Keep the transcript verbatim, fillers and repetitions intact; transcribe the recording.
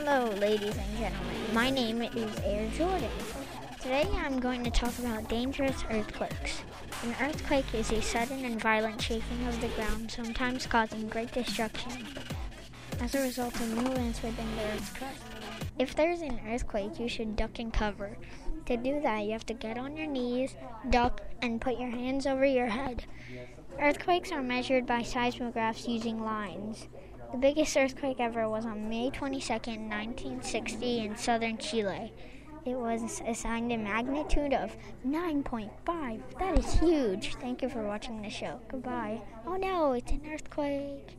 Hello ladies and gentlemen, my name is Air Jordan. Today I'm going to talk about dangerous earthquakes. An earthquake is a sudden and violent shaking of the ground, sometimes causing great destruction as a result of movements within the Earth's crust. If there's an earthquake, you should duck and cover. To do that, you have to get on your knees, duck, and put your hands over your head. Earthquakes are measured by seismographs using lines. The biggest earthquake ever was on May twenty-second, nineteen sixty in southern Chile. It was assigned a magnitude of nine point five. That is huge. Thank you for watching the show. Goodbye. Oh no, it's an earthquake.